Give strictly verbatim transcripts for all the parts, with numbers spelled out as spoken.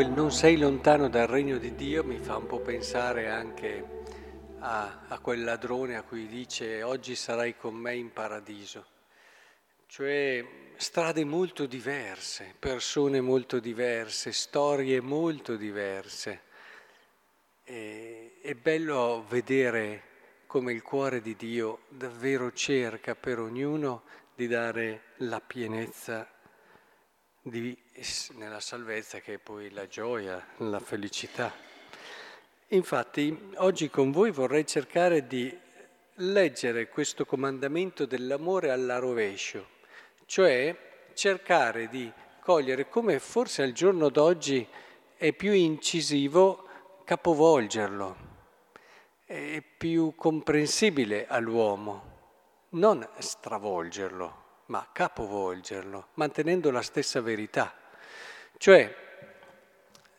quel non sei lontano dal regno di Dio mi fa un po' pensare anche a, a quel ladrone a cui dice oggi sarai con me in paradiso, cioè strade molto diverse, persone molto diverse, storie molto diverse. E, è bello vedere come il cuore di Dio davvero cerca per ognuno di dare la pienezza di, nella salvezza, che è poi la gioia, la felicità. Infatti oggi con voi vorrei cercare di leggere questo comandamento dell'amore alla rovescio, cioè cercare di cogliere come forse al giorno d'oggi è più incisivo capovolgerlo, è più comprensibile all'uomo, non stravolgerlo, ma capovolgerlo, mantenendo la stessa verità. Cioè,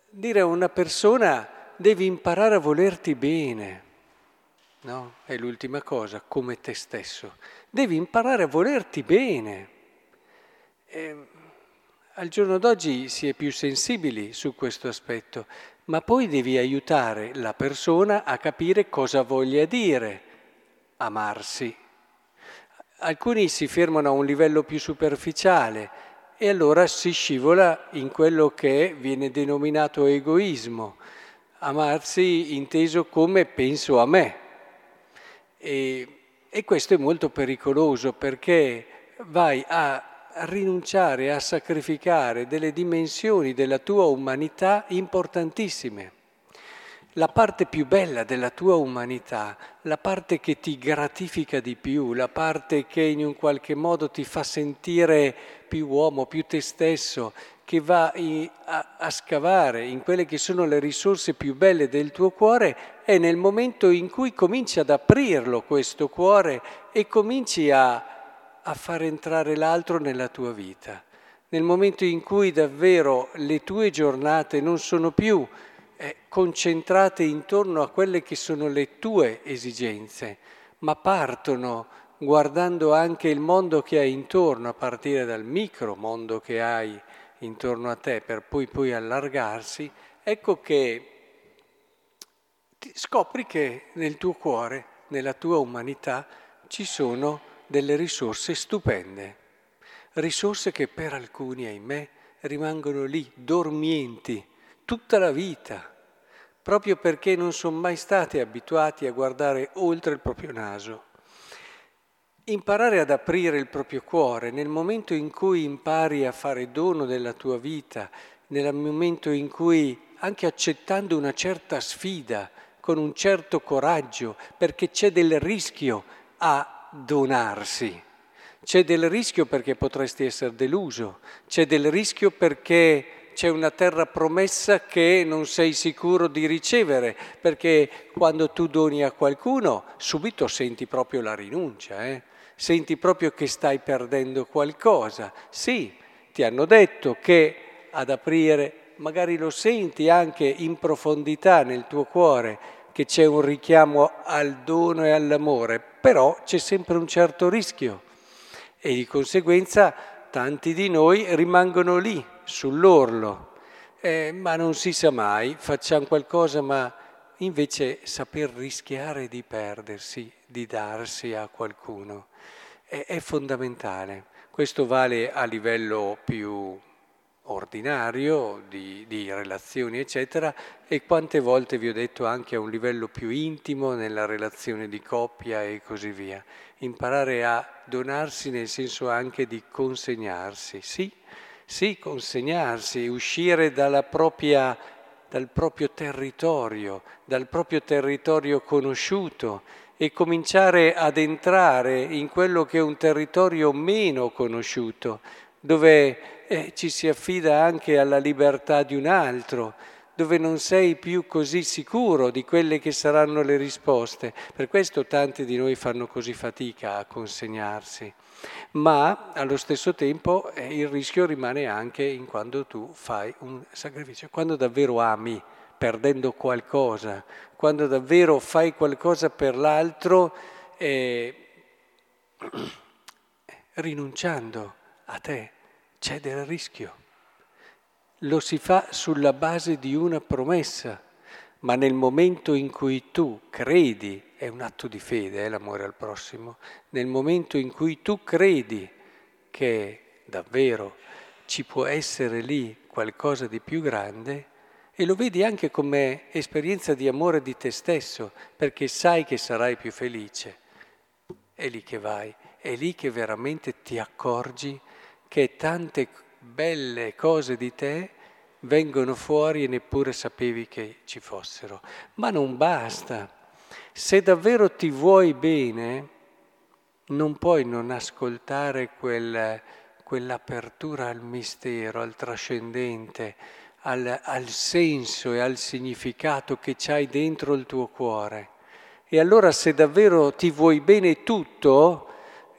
dire a una persona devi imparare a volerti bene, no? È l'ultima cosa, come te stesso. Devi imparare a volerti bene. E, al giorno d'oggi si è più sensibili su questo aspetto, ma poi devi aiutare la persona a capire cosa voglia dire amarsi. Alcuni si fermano a un livello più superficiale e allora si scivola in quello che viene denominato egoismo, amarsi inteso come penso a me. E, e questo è molto pericoloso, perché vai a rinunciare, a sacrificare delle dimensioni della tua umanità importantissime. La parte più bella della tua umanità, la parte che ti gratifica di più, la parte che in un qualche modo ti fa sentire più uomo, più te stesso, che va a, a scavare in quelle che sono le risorse più belle del tuo cuore, è nel momento in cui cominci ad aprirlo questo cuore e cominci a, a far entrare l'altro nella tua vita. Nel momento in cui davvero le tue giornate non sono più concentrate intorno a quelle che sono le tue esigenze, ma partono guardando anche il mondo che hai intorno, a partire dal micro mondo che hai intorno a te, per poi poi allargarsi, ecco che scopri che nel tuo cuore, nella tua umanità, ci sono delle risorse stupende, risorse che per alcuni, ahimè, rimangono lì, dormienti, tutta la vita, proprio perché non sono mai stati abituati a guardare oltre il proprio naso. Imparare ad aprire il proprio cuore, nel momento in cui impari a fare dono della tua vita, nel momento in cui, anche accettando una certa sfida, con un certo coraggio, perché c'è del rischio a donarsi, c'è del rischio perché potresti essere deluso, c'è del rischio perché c'è una terra promessa che non sei sicuro di ricevere, perché quando tu doni a qualcuno subito senti proprio la rinuncia, eh? Senti proprio che stai perdendo qualcosa. Sì, ti hanno detto che ad aprire, magari lo senti anche in profondità nel tuo cuore, che c'è un richiamo al dono e all'amore, però c'è sempre un certo rischio e di conseguenza tanti di noi rimangono lì, sull'orlo, eh, ma non si sa mai, facciamo qualcosa, ma invece saper rischiare di perdersi, di darsi a qualcuno, è, è fondamentale. Questo vale a livello più ordinario, di, di relazioni, eccetera, e quante volte vi ho detto anche a un livello più intimo, nella relazione di coppia e così via. Imparare a donarsi nel senso anche di consegnarsi, sì, Sì, consegnarsi, uscire dalla propria, dal proprio territorio, dal proprio territorio conosciuto e cominciare ad entrare in quello che è un territorio meno conosciuto, dove eh, ci si affida anche alla libertà di un altro, dove non sei più così sicuro di quelle che saranno le risposte. Per questo tanti di noi fanno così fatica a consegnarsi. Ma allo stesso tempo eh, il rischio rimane anche in quando tu fai un sacrificio, quando davvero ami perdendo qualcosa, quando davvero fai qualcosa per l'altro eh, rinunciando a te, c'è del rischio. lo si fa sulla base di una promessa, ma nel momento in cui tu credi, è un atto di fede, eh, l'amore al prossimo, nel momento in cui tu credi che davvero ci può essere lì qualcosa di più grande, e lo vedi anche come esperienza di amore di te stesso, perché sai che sarai più felice, è lì che vai, è lì che veramente ti accorgi che tante belle cose di te vengono fuori e neppure sapevi che ci fossero. Ma non basta. Se davvero ti vuoi bene, non puoi non ascoltare quel, quell'apertura al mistero, al trascendente, al, al senso e al significato che c'hai dentro il tuo cuore. E allora se davvero ti vuoi bene tutto,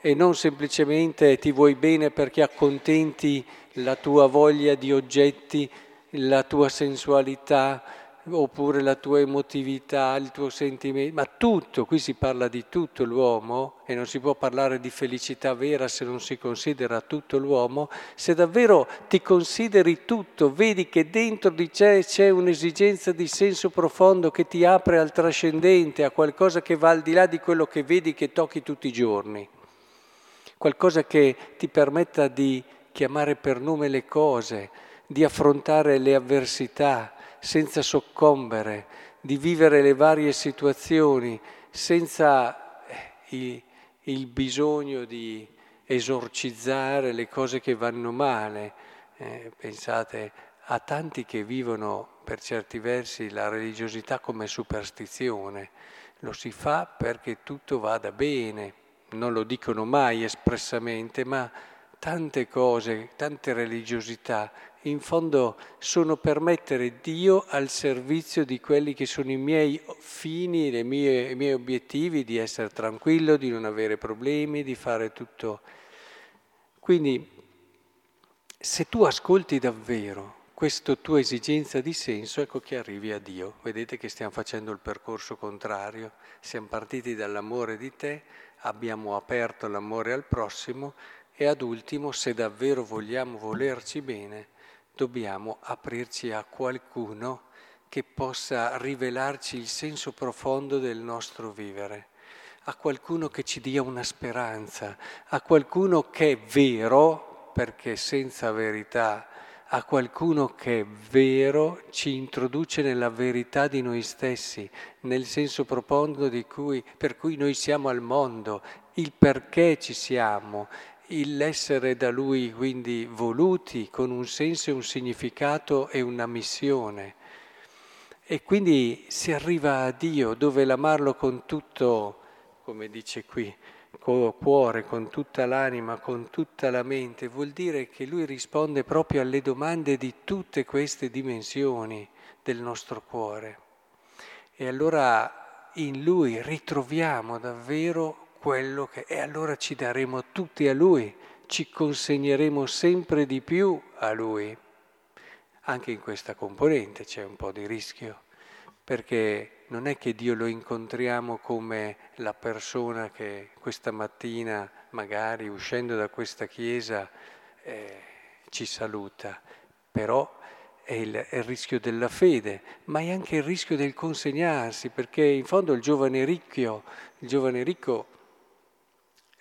e non semplicemente ti vuoi bene perché accontenti la tua voglia di oggetti, la tua sensualità, oppure la tua emotività, il tuo sentimento, ma tutto, qui si parla di tutto l'uomo, e non si può parlare di felicità vera se non si considera tutto l'uomo. Se davvero ti consideri tutto, vedi che dentro di te c'è un'esigenza di senso profondo che ti apre al trascendente, a qualcosa che va al di là di quello che vedi, che tocchi tutti i giorni, qualcosa che ti permetta di chiamare per nome le cose, di affrontare le avversità senza soccombere, di vivere le varie situazioni senza il, il bisogno di esorcizzare le cose che vanno male. Eh, pensate a tanti che vivono per certi versi la religiosità come superstizione. Lo si fa perché tutto vada bene, non lo dicono mai espressamente, ma tante cose, tante religiosità, in fondo sono per mettere Dio al servizio di quelli che sono i miei fini, le mie, i miei obiettivi, di essere tranquillo, di non avere problemi, di fare tutto. Quindi, se tu ascolti davvero questa tua esigenza di senso, ecco che arrivi a Dio. Vedete che stiamo facendo il percorso contrario, siamo partiti dall'amore di te, abbiamo aperto l'amore al prossimo, e ad ultimo, se davvero vogliamo volerci bene, dobbiamo aprirci a qualcuno che possa rivelarci il senso profondo del nostro vivere, a qualcuno che ci dia una speranza, a qualcuno che è vero, perché senza verità, a qualcuno che è vero ci introduce nella verità di noi stessi, nel senso profondo di cui, per cui noi siamo al mondo, il perché ci siamo, l'essere da Lui quindi voluti con un senso e un significato e una missione. E quindi si arriva a Dio, dove l'amarlo con tutto, come dice qui, con cuore, con tutta l'anima, con tutta la mente, vuol dire che Lui risponde proprio alle domande di tutte queste dimensioni del nostro cuore. E allora in Lui ritroviamo davvero quello che, e allora ci daremo tutti a Lui, ci consegneremo sempre di più a Lui. Anche in questa componente c'è un po' di rischio, perché non è che Dio lo incontriamo come la persona che questa mattina, magari uscendo da questa chiesa, eh, ci saluta, però è il, è il rischio della fede, ma è anche il rischio del consegnarsi, perché in fondo il giovane ricco, il giovane ricco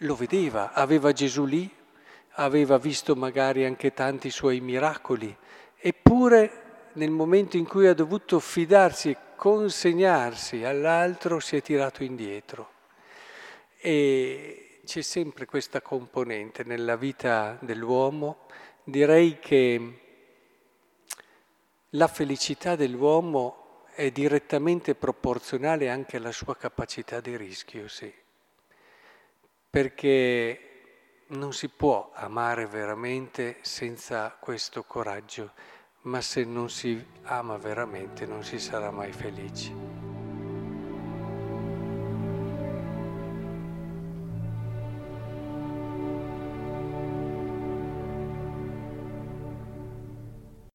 lo vedeva, aveva Gesù lì, aveva visto magari anche tanti suoi miracoli, eppure nel momento in cui ha dovuto fidarsi e consegnarsi all'altro si è tirato indietro. E c'è sempre questa componente nella vita dell'uomo. Direi che la felicità dell'uomo è direttamente proporzionale anche alla sua capacità di rischio, sì. Perché non si può amare veramente senza questo coraggio, ma se non si ama veramente non si sarà mai felici.